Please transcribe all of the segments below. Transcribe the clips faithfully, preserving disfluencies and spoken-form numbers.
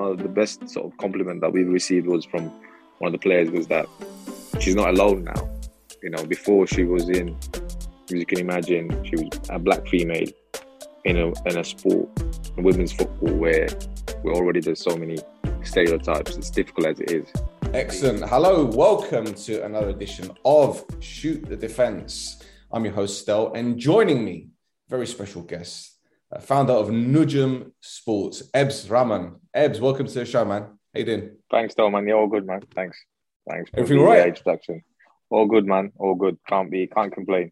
one of the best sort of compliment that we've received was from one of the players, was that she's not alone now. You know, before she was in, as you can imagine, she was a black female in a in a sport, in women's football, where we're already, there's so many stereotypes. It's difficult as it is. Excellent. Hello, welcome to another edition of Shoot the Defence. I'm your host, Stel, and joining me, very special guest, founder of Nujum Sports, Ebs Rahman. Ebs, welcome to the show, man. How you doing? Thanks, Stel, man. You're all good, man. Thanks. Thanks. Everything right? Introduction. All good, man. All good. Can't be. Can't complain.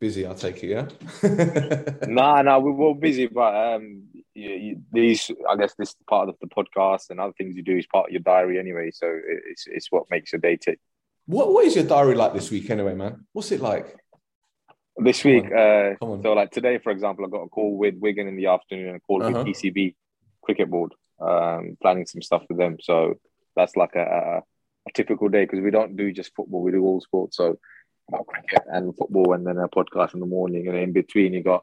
Busy, I'll take it, yeah? nah, nah, we're all busy, but um, you, you, these, I guess this part of the podcast and other things you do is part of your diary anyway, so it's it's what makes a day tick. What, what is your diary like this week anyway, man? What's it like? This week, Come on. Uh, Come on. So like today, for example, I got a call with Wigan in the afternoon and a call uh-huh. with P C B, Cricket Board, um, planning some stuff with them. So that's like a, a typical day because we don't do just football, we do all sports, so about cricket and football, and then a podcast in the morning, and in between you got,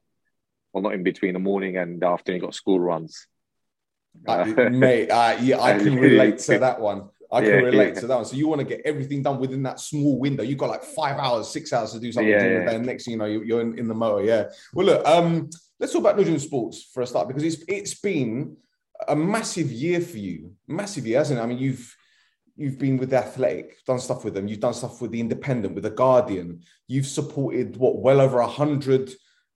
well, not in between, the morning and the afternoon you got school runs. Uh, Mate, uh, yeah, I can relate to that one. I can yeah, relate yeah. to that one. So you want to get everything done within that small window. You've got like five hours, six hours to do something. Yeah, yeah. And next thing you know, you're in, in the mower. Yeah. Well, look, um, let's talk about Nujum Sports for a start, because it's it's been a massive year for you. Massive year, hasn't it? I mean, you've. You've been with The Athletic, done stuff with them. You've done stuff with The Independent, with The Guardian. You've supported, what, well over one hundred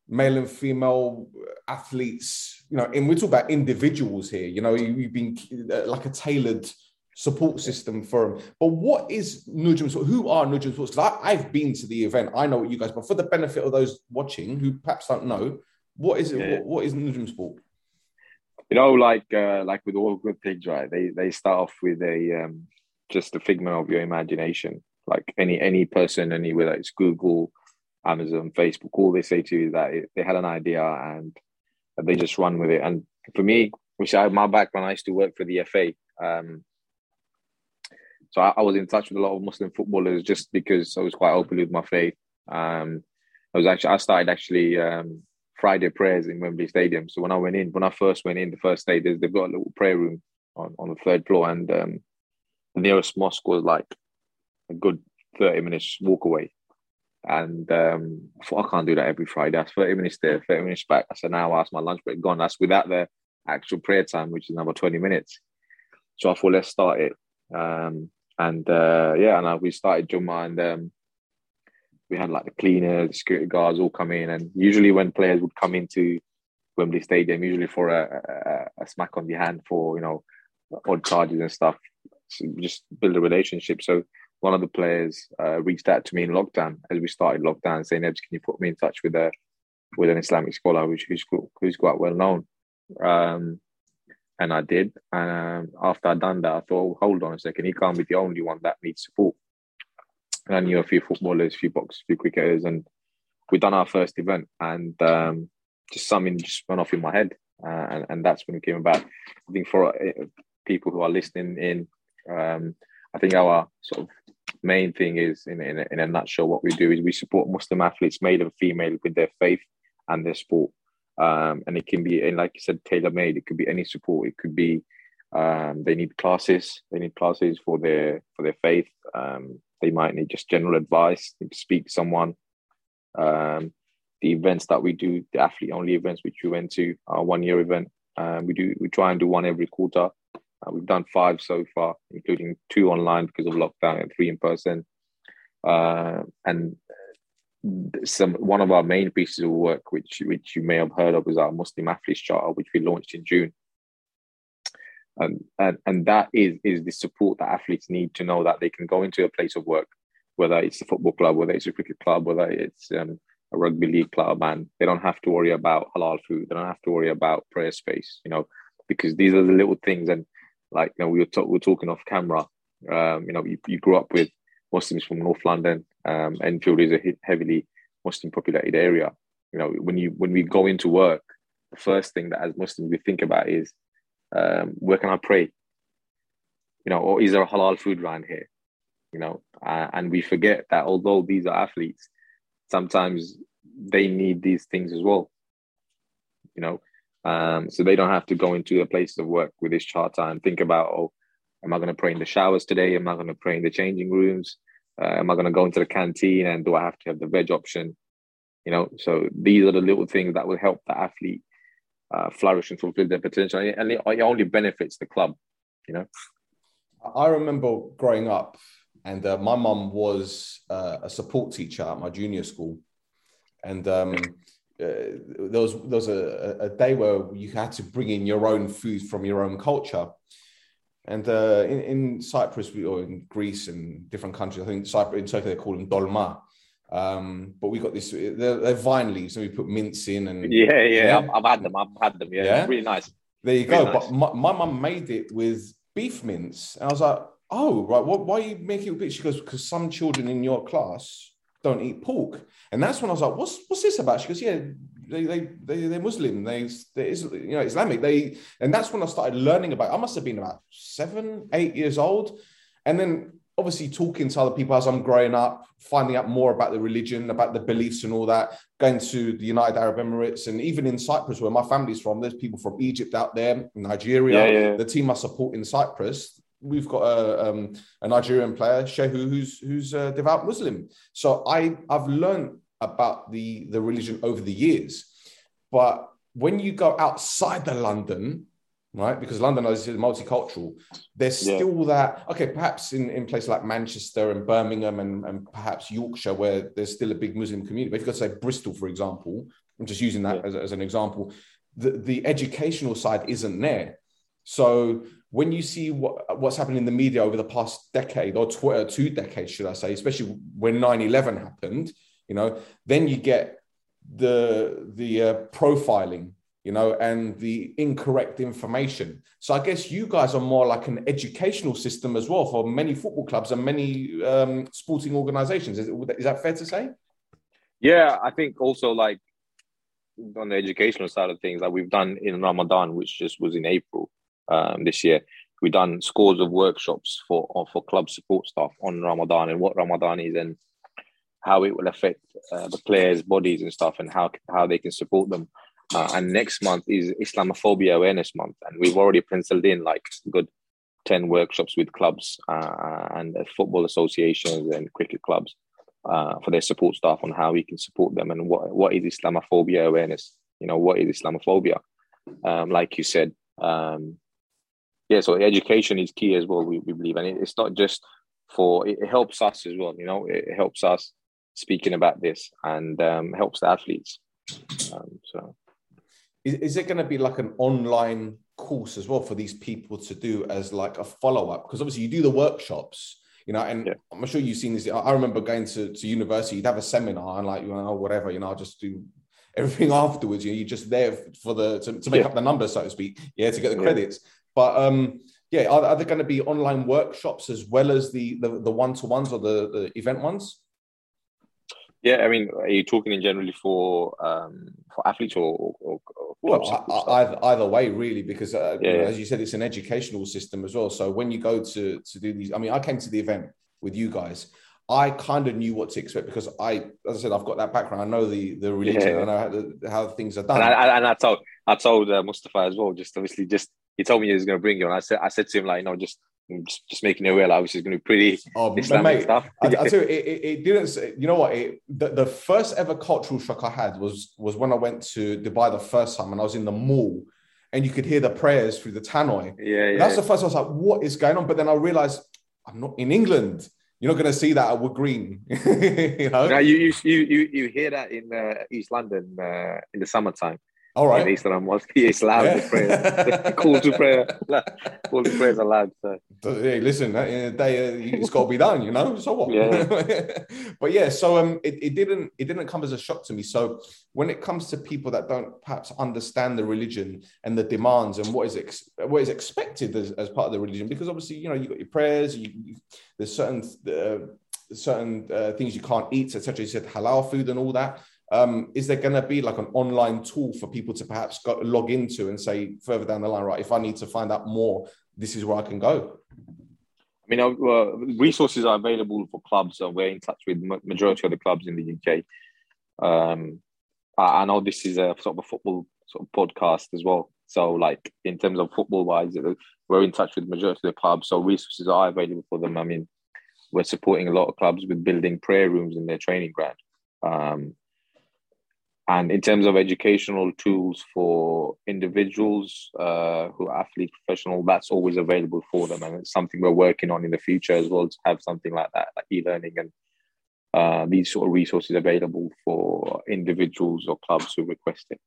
male and female athletes. You know, and we talk about individuals here. You know, you've been like a tailored support system for them. But what is Nujum Sports? Who are Nujum Sports? Because I've been to the event. I know what you guys, but for the benefit of those watching who perhaps don't know, what is it? Yeah. What, what is Nujum Sports? You know, like uh, like with all good things, right? They, they start off with a... Um... just a figment of your imagination. Like any any person, any, whether it's Google, Amazon, Facebook, all they say to you is that it, they had an idea and they just run with it. And for me, which I my background, I used to work for the F A. Um, so I, I was in touch with a lot of Muslim footballers just because I was quite open with my faith. Um, I was actually I started actually um, Friday prayers in Wembley Stadium. So when I went in, when I first went in, the first day, they've got a little prayer room on, on the third floor, and um, the nearest mosque was like a good thirty minutes walk away. And um, I thought, I can't do that every Friday. That's thirty minutes there, thirty minutes back. That's an hour. That's my lunch break gone. That's without the actual prayer time, which is another twenty minutes. So I thought, let's start it. Um, and uh, yeah, and I, we started Jummah, and um, we had like the cleaners, the security guards all come in. And usually when players would come into Wembley Stadium, usually for a, a, a smack on the hand for, you know, odd charges and stuff, so just build a relationship. So one of the players uh, reached out to me in lockdown, as we started lockdown, saying, Ebs, can you put me in touch with a with an Islamic scholar which, who's who's quite well known? Um, and I did. And um, after I'd done that, I thought, oh, hold on a second, he can't be the only one that needs support. And I knew a few footballers, a few boxers, a few cricketers, and we'd done our first event. And um, just something just went off in my head. Uh, and, and that's when it came about. I think for uh, people who are listening in, Um, I think our sort of main thing is, in, in, a, in a nutshell, what we do is we support Muslim athletes, male and female, with their faith and their sport. Um, and it can be, and like you said, tailor-made. It could be any support. It could be um, they need classes. They need classes for their for their faith. Um, they might need just general advice. They need to speak to someone. Um, the events that we do, the athlete-only events which we went to, our one-year event. Um, we do we try and do one every quarter. Uh, we've done five so far, including two online because of lockdown and three in person. Uh, and some one of our main pieces of work, which which you may have heard of, is our Muslim Athletes Charter, which we launched in June. Um, and and that is is the support that athletes need to know that they can go into a place of work, whether it's a football club, whether it's a cricket club, whether it's um, a rugby league club, and they don't have to worry about halal food. They don't have to worry about prayer space, you know, because these are the little things. And like, you know, we were, talk, we were talking off camera, um, you know, you, you grew up with Muslims from North London. Um, Enfield is a heavily Muslim populated area. You know, when you when we go into work, the first thing that as Muslims we think about is, um, where can I pray? You know, or is there a halal food around here? You know, uh, and we forget that although these are athletes, sometimes they need these things as well. You know, Um, so they don't have to go into their place of work with this charter and think about, oh, am I going to pray in the showers today? Am I going to pray in the changing rooms? Uh, am I going to go into the canteen, and do I have to have the veg option? You know, so these are the little things that will help the athlete uh, flourish and fulfill their potential. And it only benefits the club, you know. I remember growing up, and uh, my mum was uh, a support teacher at my junior school. And um, uh, there was, there was a, a day where you had to bring in your own food from your own culture. And uh, in, in Cyprus, we, or in Greece and different countries, I think Cyprus, in Turkey, they call them dolma. Um, but we got this, they're, they're vine leaves, and we put mince in. And yeah, yeah, yeah. I've, I've had them, I've had them. Yeah, yeah. Really nice. There you really go. Nice. But my, my mum made it with beef mince. And I was like, oh, right, what, why are you making it with beef? She goes, because some children in your class don't eat pork. And that's when I was like, what's what's this about? She goes, yeah, they, they, they, they're Muslim. They, they, you know, Islamic. They, and that's when I started learning about it. I must have been about seven, eight years old. And then obviously talking to other people as I'm growing up, finding out more about the religion, about the beliefs and all that, going to the United Arab Emirates. And even in Cyprus, where my family's from, there's people from Egypt out there, Nigeria. Yeah, yeah. The team I support in Cyprus, we've got a, um, a Nigerian player, Shehu, who's who's a devout Muslim. So I, I've learned about the, the religion over the years. But when you go outside the London, right, because London is multicultural, there's still yeah. that, okay, perhaps in, in places like Manchester and Birmingham and, and perhaps Yorkshire, where there's still a big Muslim community. But if you've got to say Bristol, for example, I'm just using that yeah. as, as an example, the, the educational side isn't there. So when you see what, what's happened in the media over the past decade, or tw- two decades, should I say, especially when nine eleven happened, you know, then you get the the uh, profiling, you know, and the incorrect information. So I guess you guys are more like an educational system as well for many football clubs and many um, sporting organisations. Is, is that fair to say? Yeah, I think also like on the educational side of things, like we've done in Ramadan, which just was in April um, this year, we've done scores of workshops for for club support staff on Ramadan and what Ramadan is and how it will affect uh, the players' bodies and stuff, and how how they can support them. Uh, and next month is Islamophobia Awareness Month, and we've already penciled in like a good ten workshops with clubs uh, and uh, football associations and cricket clubs uh, for their support staff on how we can support them and what what is Islamophobia awareness. You know, what is Islamophobia? Um, like you said, um, yeah. So education is key as well. We we believe, and it, it's not just for it, it helps us as well. You know, it helps us speaking about this and um, helps the athletes. Um, so. Is, is it going to be like an online course as well for these people to do as like a follow-up? Because obviously you do the workshops, you know, and yeah. I'm sure you've seen this. I remember going to, to university, you'd have a seminar and like, you know, whatever, you know, I'll just do everything afterwards. You know, you're just there for the, to, to make yeah. up the numbers, so to speak, yeah, to get the yeah. credits. But um, yeah, are, are there going to be online workshops as well as the, the, the one-to-ones or the, the event ones? Yeah, I mean, are you talking in generally for um, for athletes or, or, or well, either, either way, really, because uh, yeah, you know, yeah. as you said, it's an educational system as well. So when you go to to do these, I mean, I came to the event with you guys. I kind of knew what to expect because I, as I said, I've got that background. I know the the religion. Yeah, yeah. I know how, the, how things are done. And I, and I told I told uh, Mustafa as well. Just obviously, just he told me he was going to bring you, and I said I said to him like, no, just. Just, just making it aware, like, which is going to be pretty oh, Islamic mate, stuff. I, I tell you, it, it, it didn't. You know what? It, the, the first ever cultural shock I had was was when I went to Dubai the first time, and I was in the mall, and you could hear the prayers through the tannoy. Yeah, yeah. That's the first. Time I was like, "What is going on?" But then I realized I'm not in England. You're not going to see that at Wood Green. You know, now you, you you you hear that in uh, East London uh, in the summertime. All right, in Islam mosque, it's loud yeah. to prayer. Call to prayer, call to prayers are loud. So. Hey, listen, in a day it's got to be done, you know. So what? Yeah. But yeah, so um, it, it didn't it didn't come as a shock to me. So when it comes to people that don't perhaps understand the religion and the demands and what is ex- what is expected as, as part of the religion, because obviously you know you got your prayers, you, you, there's certain uh, certain uh, things you can't eat, et cetera. You said halal food and all that. Um, is there going to be like an online tool for people to perhaps go, log into and say further down the line, right, if I need to find out more, this is where I can go? I mean, uh, resources are available for clubs. Uh, we're in touch with the majority of the clubs in the U K. Um, I, I know this is a sort of a football sort of podcast as well. So, like, in terms of football-wise, we're in touch with the majority of the clubs, so resources are available for them. I mean, we're supporting a lot of clubs with building prayer rooms in their training ground. Um, and in terms of educational tools for individuals uh, who are athlete professional, that's always available for them. And it's something we're working on in the future as well, to have something like that, like e-learning and uh, these sort of resources available for individuals or clubs who request it.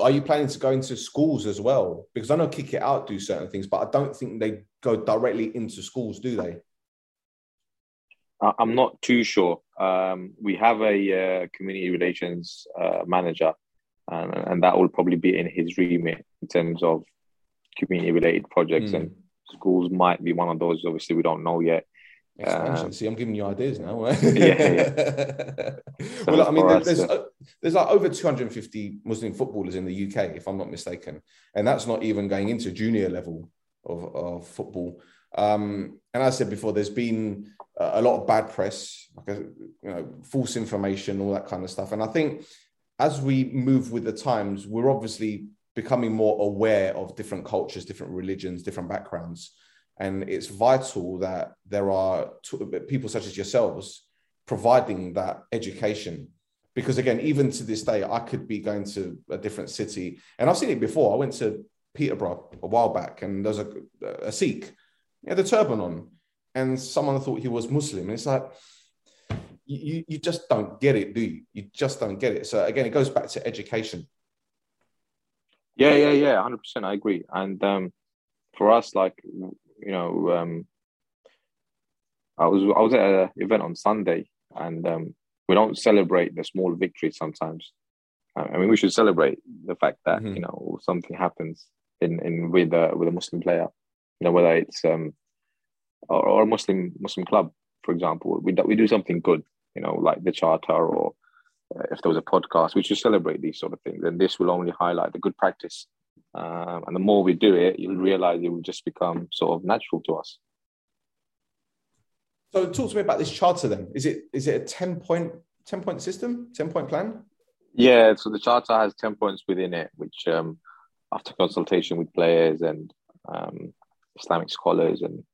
Are you planning to go into schools as well? Because I know Kick It Out do certain things, but I don't think they go directly into schools, do they? I'm not too sure. Um, we have a uh, community relations uh, manager, and, and that will probably be in his remit in terms of community-related projects, mm. and schools might be one of those. Obviously, we don't know yet. Um, See, I'm giving you ideas now. Right? Yeah, yeah. So well, I mean, there's there's, uh, there's like over two hundred fifty Muslim footballers in the U K, if I'm not mistaken, and that's not even going into junior level of, of football. Um, and as I said before, there's been uh, a lot of bad press, like a, you know, false information, all that kind of stuff. And I think as we move with the times, we're obviously becoming more aware of different cultures, different religions, different backgrounds. And it's vital that there are t- people such as yourselves providing that education. Because again, even to this day, I could be going to a different city. And I've seen it before. I went to Peterborough a while back and there's a, a Sikh. He had a turban on and someone thought he was Muslim. And it's like, you, you just don't get it, do you? You just don't get it. So again, it goes back to education. Yeah, yeah, yeah, one hundred percent. I agree. And um, for us, like... You know, um, I was I was at an event on Sunday, and um, we don't celebrate the small victories sometimes. I mean, we should celebrate the fact that mm-hmm. you know something happens in, in with a, with a Muslim player, you know, whether it's um or, or a Muslim Muslim club, for example. We do, we do something good, you know, like the charter, or uh, if there was a podcast, we should celebrate these sort of things. And this will only highlight the good practice. Um, and the more we do it, you'll realise it will just become sort of natural to us. So talk to me about this charter then. Is it is it a ten-point system, ten-point plan? Yeah, so the charter has ten points within it, which um, after consultation with players and um, Islamic scholars and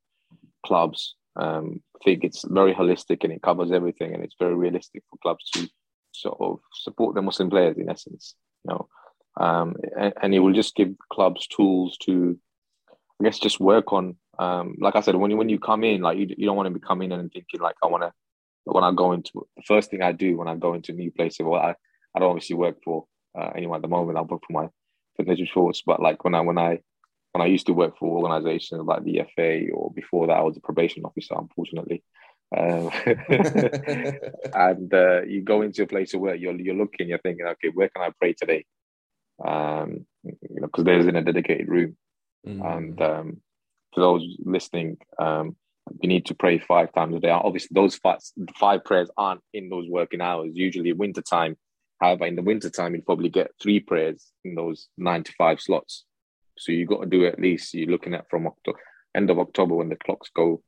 clubs, um, I think it's very holistic and it covers everything, and it's very realistic for clubs to sort of support the Muslim players in essence, you know. Um, and, and it will just give clubs tools to, I guess, just work on. Um, like I said, when you when you come in, like you, you don't want to be coming in and thinking like, I want to. When I go into the first thing I do when I go into new places, well, I, I don't obviously work for uh, anyone at the moment. I work for my for Nujum Sports, but like when I when I when I used to work for organisations like the F A, or before that I was a probation officer, unfortunately. Um, and uh, you go into a place of work, you're you're looking, you're thinking, okay, where can I pray today? Um, you know, because they're in a dedicated room, mm-hmm. and um, for those listening, um, you need to pray five times a day. Obviously, those five, five prayers aren't in those working hours. Usually, winter time. However, in the winter time, you'd probably get three prayers in those nine to five slots. So you got to do at least. You're looking at from October, end of October, when the clocks go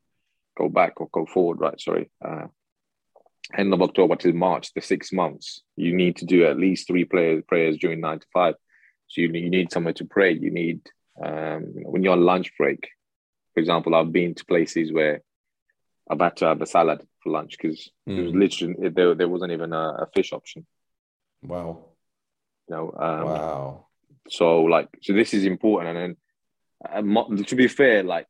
go back or go forward. Right, sorry. Uh, end of October to March, the six months, you need to do at least three players, prayers during nine to five. So you, you need somewhere to pray. You need, um, you know, when you're on lunch break, for example, I've been to places where I've had to have a salad for lunch because mm. it was literally, there, there wasn't even a, a fish option. Wow. You know, um, wow. So like, so this is important. And then uh, to be fair, like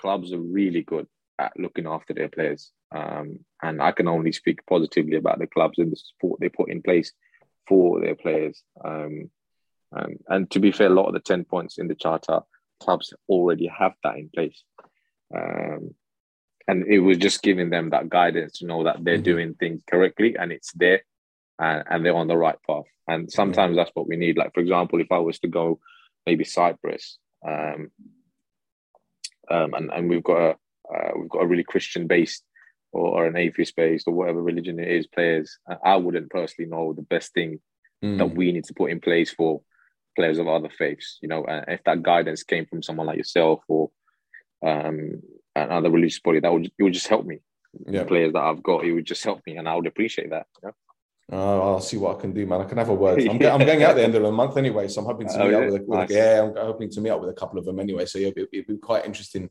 clubs are really good at looking after their players. Um, and I can only speak positively about the clubs and the support they put in place for their players. Um, um, and to be fair, a lot of the ten points in the charter, clubs already have that in place. Um, and it was just giving them that guidance to know that they're mm-hmm. doing things correctly and it's there and, and they're on the right path. And sometimes mm-hmm. that's what we need. Like, for example, if I was to go maybe Cyprus um, um, and, and we've got a, uh, we've got a really Christian-based or an atheist-based or whatever religion it is, players, I wouldn't personally know the best thing mm. that we need to put in place for players of other faiths, you know, and if that guidance came from someone like yourself or um, another religious body, that would, it would just help me. Yeah. The players that I've got, it would just help me and I would appreciate that. You know? Oh, I'll see what I can do, man. I can have a word. I'm, yeah. I'm going out at the end of the month anyway, so I'm hoping to oh, meet yeah. up with a, with nice. a, yeah, I'm hoping to meet up with a couple of them anyway. So yeah, it'll be, it'll be quite interesting.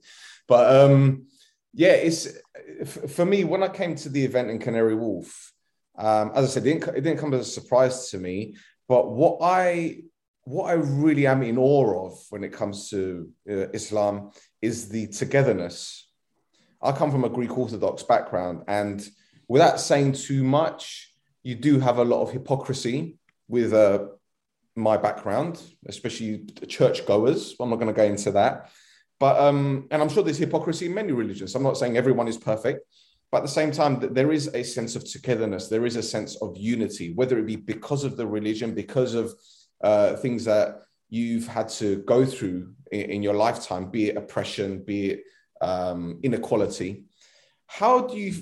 But um, yeah, it's for me when I came to the event in Canary Wharf. Um, as I said, it didn't, it didn't come as a surprise to me. But what I what I really am in awe of when it comes to uh, Islam is the togetherness. I come from a Greek Orthodox background, and without saying too much, you do have a lot of hypocrisy with uh, my background, especially churchgoers. I'm not going to go into that. But um, and I'm sure there's hypocrisy in many religions. I'm not saying everyone is perfect. But at the same time, there is a sense of togetherness. There is a sense of unity, whether it be because of the religion, because of uh, things that you've had to go through in, in your lifetime, be it oppression, be it um, inequality. How do you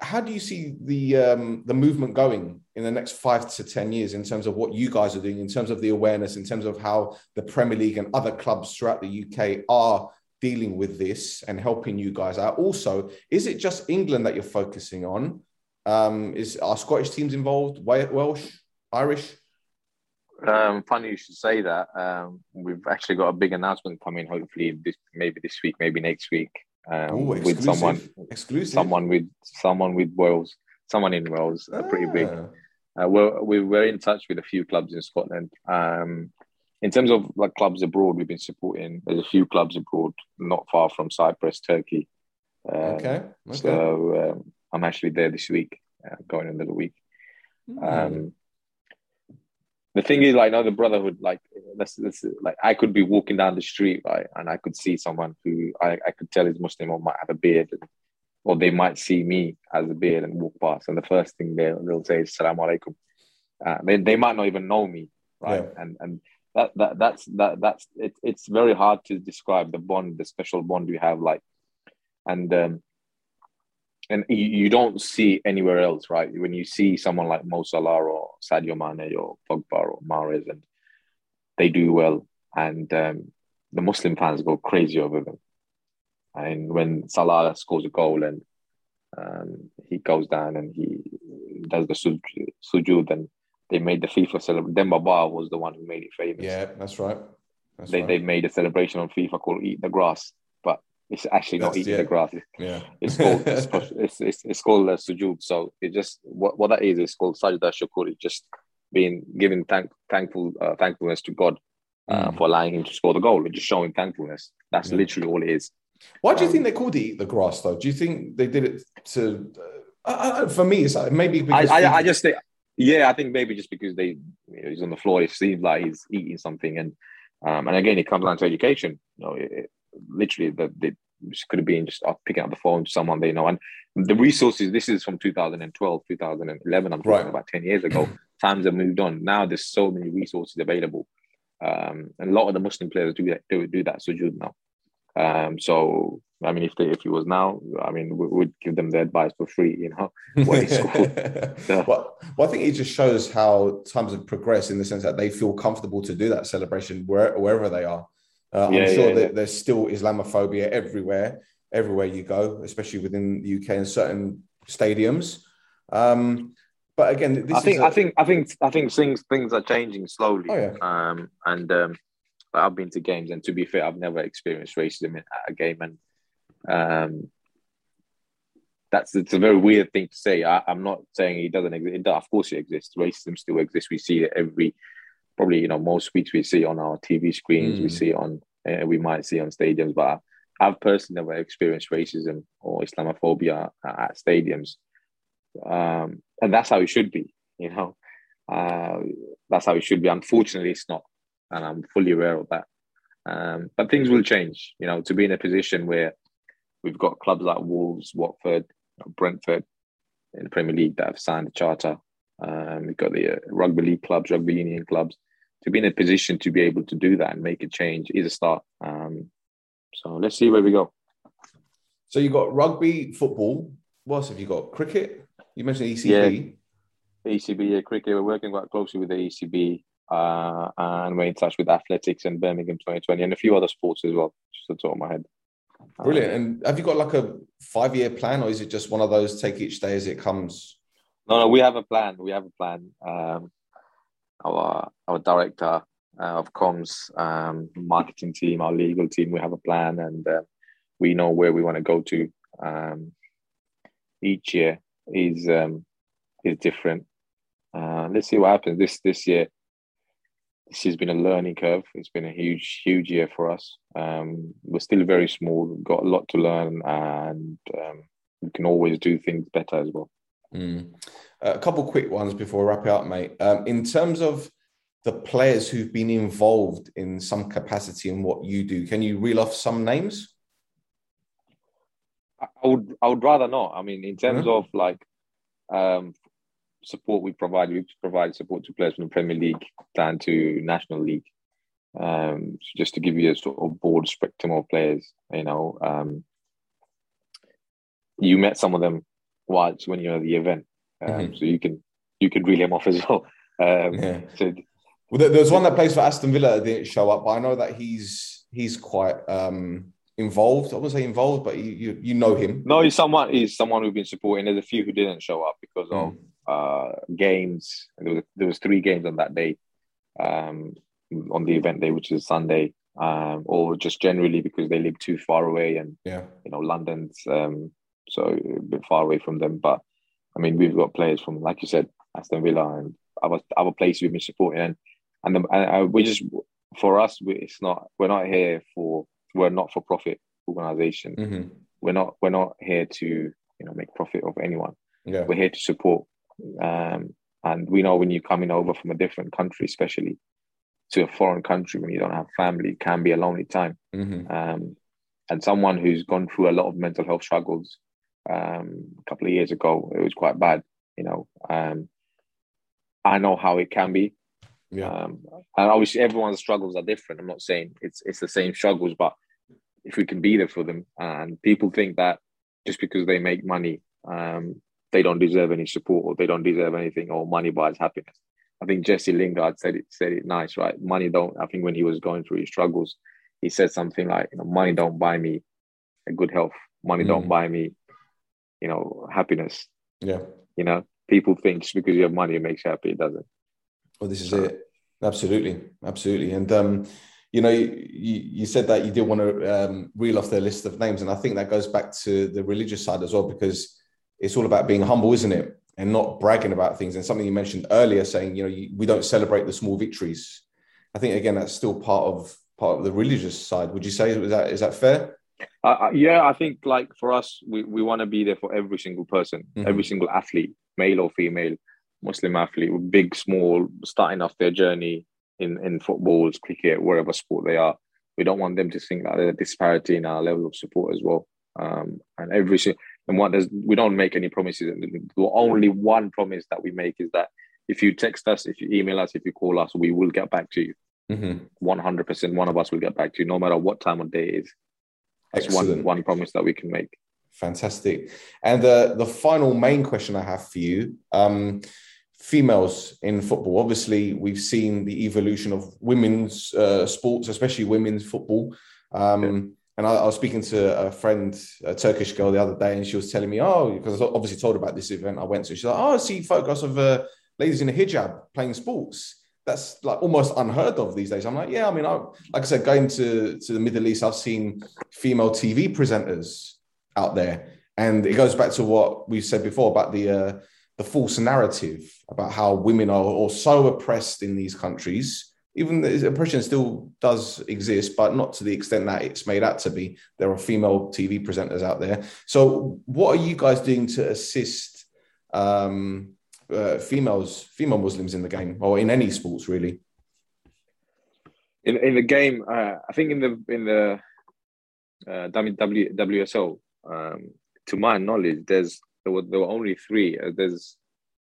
how do you see the um, the movement going in the next five to ten years in terms of what you guys are doing, in terms of the awareness, in terms of how the Premier League and other clubs throughout the U K are dealing with this and helping you guys out? Also, is it just England that you're focusing on? Um, is are Scottish teams involved? Welsh, Irish? Um, funny you should say that. Um, we've actually got a big announcement coming. Hopefully, this, maybe this week, maybe next week. Um, Ooh, with someone, exclusive. someone with someone with Wales, someone in Wales, ah. uh, pretty big. Uh, we're, we were in touch with a few clubs in Scotland. Um, in terms of like clubs abroad, we've been supporting. There's a few clubs abroad, not far from Cyprus, Turkey. Um, okay. okay. So um, I'm actually there this week, uh, going another week. Mm. Um, the thing is, like, no, the brotherhood, like, that's, that's, like, I could be walking down the street, right, and I could see someone who I, I could tell is Muslim or might have a beard, and, or they might see me as a beard and walk past, and the first thing they'll, they'll say is "Assalamu alaikum." Uh, they they might not even know me, right? Yeah. And and that that that's that that's it, it's very hard to describe the bond, the special bond we have, like, and um, and you, you don't see anywhere else, right? When you see someone like Mo Salah or Sadio Mane or Pogba or Mahrez, and they do well, and um, the Muslim fans go crazy over them. And when Salah scores a goal and um, he goes down and he does the sujud, sujud and they made the FIFA celebration. Demba Ba was the one who made it famous. Yeah, that's right. That's they right. they made a celebration on FIFA called "Eat the Grass," but it's actually not That's, eating yeah. the grass. Yeah. It's called it's, it's, it's, it's called uh, sujood. So it just what, what that is is called sajda shukuri. Just being giving thank thankful uh, thankfulness to God uh, mm. for allowing him to score the goal. It's just showing thankfulness. That's yeah. literally all it is. Why do you um, think they called it "Eat the Grass" though? Do you think they did it to? Uh, uh, for me, it's like maybe because I, I, I just think yeah, I think maybe just because they you know, he's on the floor, it seems like he's eating something, and um, and again it comes down to education. You know, it, it, literally that they could have been just picking up the phone to someone they know, and the resources, this is from two thousand twelve, two thousand eleven, I'm talking right. about ten years ago. Times have moved on. Now there's so many resources available, um, and a lot of the Muslim players do that do, do that sujood now. Um, so I mean if they, if it was now, I mean we would give them the advice for free, you know what it's called. So. well, well I think it just shows how times have progressed in the sense that they feel comfortable to do that celebration where, wherever they are. Uh, yeah, I'm sure yeah, that yeah. there's still Islamophobia everywhere, everywhere you go, especially within the U K and certain stadiums. Um, but again, this I think is a... I think I think I think things things are changing slowly. Oh, yeah. um, and um, I've been to games, and to be fair, I've never experienced racism at a game, and um, that's it's a very weird thing to say. I, I'm not saying it doesn't exist. Of course, it exists. Racism still exists. We see it every. Probably, you know, most weeks we see on our T V screens, mm. we see on, uh, we might see on stadiums, but I've personally never experienced racism or Islamophobia at stadiums. Um, and that's how it should be, you know. Uh, that's how it should be. Unfortunately, it's not. And I'm fully aware of that. Um, but things will change, you know, to be in a position where we've got clubs like Wolves, Watford, Brentford in the Premier League that have signed the charter. Um, we've got the uh, rugby league clubs, rugby union clubs. To be in a position to be able to do that and make a change is a start. Um, so let's see where we go. So you've got rugby, football. What else have you got? Cricket? You mentioned E C B. Yeah. E C B, yeah, cricket. We're working quite closely with the E C B uh, and we're in touch with athletics and Birmingham twenty twenty and a few other sports as well, just off the top of my head. Brilliant. Um, and have you got like a five-year plan or is it just one of those take each day as it comes? No, no, we have a plan. We have a plan. Um, our our director uh, of comms, um, marketing team, our legal team, we have a plan, and uh, we know where we want to go to. Um, each year is um, is different. Uh, let's see what happens this this year. This has been a learning curve. It's been a huge, huge year for us. Um, we're still very small. We've got a lot to learn, and um, we can always do things better as well. Mm. Uh, a couple of quick ones before we wrap it up, mate. Um, in terms of the players who've been involved in some capacity in what you do, can you reel off some names? I would, I would rather not. I mean, in terms mm-hmm. of like um, support we provide, we provide support to players from the Premier League down to National League. Um, so just to give you a sort of broad spectrum of players, you know, um, you met some of them once when you're at the event, um, mm-hmm. so you can you can reel them off as well. Um, yeah. So well, there's one that plays for Aston Villa that didn't show up, but I know that he's he's quite. Um... Involved, I wouldn't say involved, but you, you you know him. No, he's someone he's someone who's been supporting. There's a few who didn't show up because mm. of uh, games. There was there was three games on that day, um, on the event day, which is Sunday, um, or just generally because they live too far away, and yeah, you know, London's um, so a bit far away from them. But I mean, we've got players from, like you said, Aston Villa and other other places we've been supporting, and and, the, and I, we just for us, we, it's not we're not here for. We're a not-for-profit organisation. Mm-hmm. We're not. We're not here to, you know, make profit of anyone. Yeah. We're here to support. Um, and we know when you're coming over from a different country, especially to a foreign country, when you don't have family, it can be a lonely time. Mm-hmm. Um, and someone who's gone through a lot of mental health struggles, um, a couple of years ago, it was quite bad. You know, um, I know how it can be. Yeah. Um, and obviously everyone's struggles are different. I'm not saying it's it's the same struggles, but if we can be there for them, and people think that just because they make money, um, they don't deserve any support, or they don't deserve anything, or money buys happiness. I think Jesse Lingard said it said it nice, right? Money don't. I think when he was going through his struggles, he said something like, you know, money don't buy me a good health. Money mm. don't buy me, you know, happiness. Yeah. You know, people think just because you have money it makes you happy. It doesn't. Well, this is it. Absolutely. Absolutely. And, um, you know, you, you, you said that you did want to um, reel off their list of names. And I think that goes back to the religious side as well, because it's all about being humble, isn't it? And not bragging about things. And something you mentioned earlier, saying, you know, you, we don't celebrate the small victories. I think, again, that's still part of part of the religious side. Would you say is that is that fair? Uh, yeah, I think like for us, we, we want to be there for every single person, mm-hmm. every single athlete, male or female. Muslim athlete, big, small, starting off their journey in, in football, cricket, wherever sport they are. We don't want them to think that there's a disparity in our level of support as well. Um, and every and what does we don't make any promises. The only one promise that we make is that if you text us, if you email us, if you call us, we will get back to you. Mm-hmm. one hundred percent one of us will get back to you, no matter what time of day it is. That's Excellent. one one promise that we can make. Fantastic. And uh, the final main question I have for you, um, females in football. Obviously, we've seen the evolution of women's uh, sports, especially women's football. Um, yeah. And I, I was speaking to a friend, a Turkish girl the other day, and she was telling me, oh, because I obviously told her about this event I went to. She's like, oh, I see photographs of uh, ladies in a hijab playing sports. That's like almost unheard of these days. I'm like, yeah, I mean, I, like I said, going to, to the Middle East, I've seen female T V presenters out there, and it goes back to what we said before about the uh, the false narrative about how women are or so oppressed in these countries. Even the oppression still does exist, but not to the extent that it's made out to be. There are female T V presenters out there. So, what are you guys doing to assist um, uh, females, female Muslims in the game or in any sports, really? In in the game, uh, I think in the in the uh, W S L. Um, to my knowledge, there's there were there were only three. Uh, there's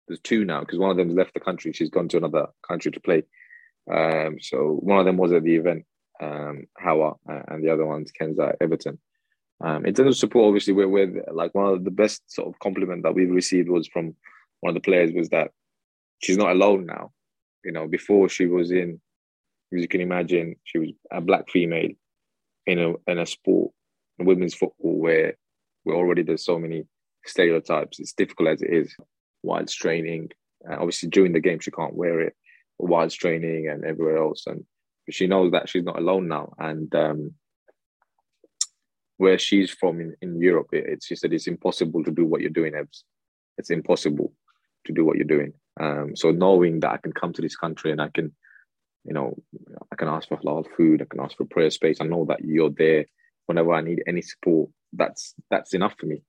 there's two now because one of them's left the country. She's gone to another country to play. Um, so one of them was at the event, um, Hawa, uh, and the other one's Kenza Everton. Um, in terms of support, obviously, we're with like one of the best sort of compliment that we've received was from one of the players was that she's not alone now. You know, before she was in, as you can imagine, she was a black female in a in a sport. Women's football, where we're already there's so many stereotypes. It's difficult as it is. whilst training. Uh, obviously, during the game, she can't wear it, but whilst training and everywhere else. And she knows that she's not alone now. And um, where she's from in, in Europe, it, it, she said, it's impossible to do what you're doing, Ebs. It's impossible to do what you're doing. Um, so knowing that I can come to this country and I can, you know, I can ask for halal food, I can ask for prayer space. I know that you're there whenever I need any support. That's that's enough for me.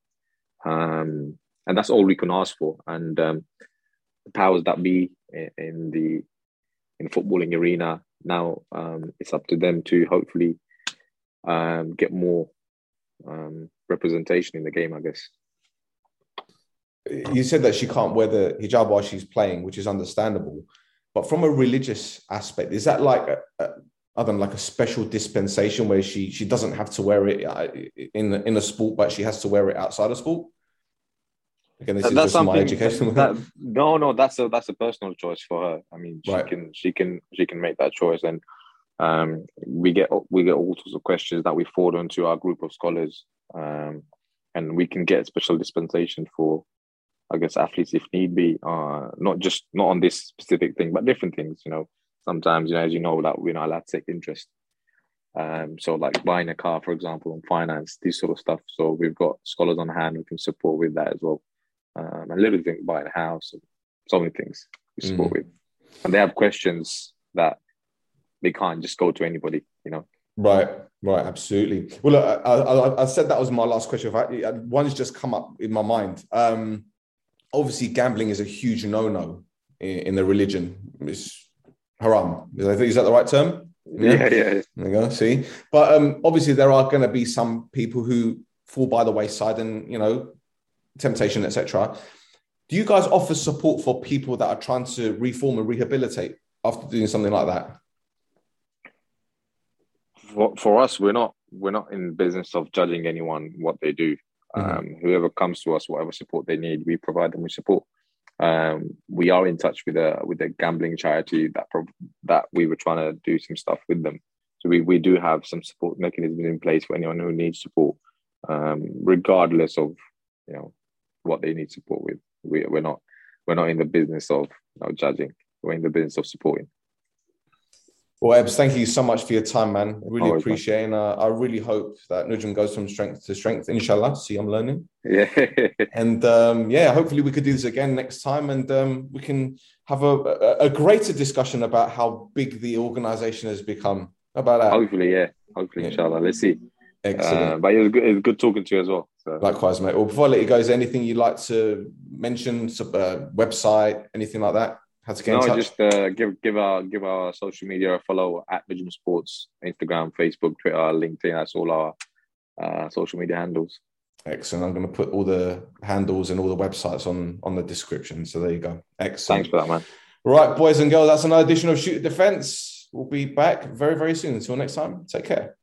Um, and that's all we can ask for. And um, the powers that be in, in the in footballing arena now, um, it's up to them to hopefully um, get more um, representation in the game, I guess. You said that she can't wear the hijab while she's playing, which is understandable. But from a religious aspect, is that like, a, a, other than like a special dispensation where she she doesn't have to wear it in the, in a sport, but she has to wear it outside of sport? Again, this that, is that's just my education. That, no, no, that's a that's a personal choice for her. I mean, she right. can she can she can make that choice, and um, we get we get all sorts of questions that we forward onto our group of scholars, um, and we can get special dispensation for, I guess, athletes if need be, uh, not just not on this specific thing, but different things. You know, sometimes, you know, as you know, that we're not allowed to take interest. Um, so like buying a car, for example, on finance, these sort of stuff. So we've got scholars on hand who can support with that as well. Um, and little things, buying a house, so many things we support mm. with. And they have questions that they can't just go to anybody, you know. Right, right, absolutely. Well, look, I, I, I said that was my last question. I, one's just come up in my mind. Um, Obviously, gambling is a huge no-no in the religion. It's haram. Is that the right term? Yeah, yeah. yeah. There you go, see? But um, obviously, there are going to be some people who fall by the wayside and, you know, temptation, et cetera. Do you guys offer support for people that are trying to reform and rehabilitate after doing something like that? For, for us, we're not we're not in the business of judging anyone what they do. Mm-hmm. Um, whoever comes to us, whatever support they need, we provide them with support. Um, we are in touch with a with a gambling charity that pro- that we were trying to do some stuff with them. So we, we do have some support mechanisms in place for anyone who needs support, um, regardless of, you know, what they need support with. We we're not we're not in the business of, you know, judging. We're in the business of supporting. Well, Ebs, thank you so much for your time, man. Really Always, appreciate it. And uh, I really hope that Nujum goes from strength to strength, inshallah. See, I'm learning. Yeah. and um, yeah, hopefully we could do this again next time, and um, we can have a, a, a greater discussion about how big the organization has become. How about that? Hopefully, yeah. Hopefully, yeah. Inshallah. Let's see. Excellent. Uh, but it was, good, it was good talking to you as well. So. Likewise, mate. Well, before I let you go, is there anything you'd like to mention, uh, website, anything like that? No, just uh, give give our give our social media a follow at Nujum Sports, Instagram, Facebook, Twitter, LinkedIn. That's all our uh, social media handles. Excellent. I'm going to put all the handles and all the websites on on the description. So there you go. Excellent. Thanks for that, man. Right, boys and girls, that's another edition of Shoot Defense. We'll be back very, very soon. Until next time, take care.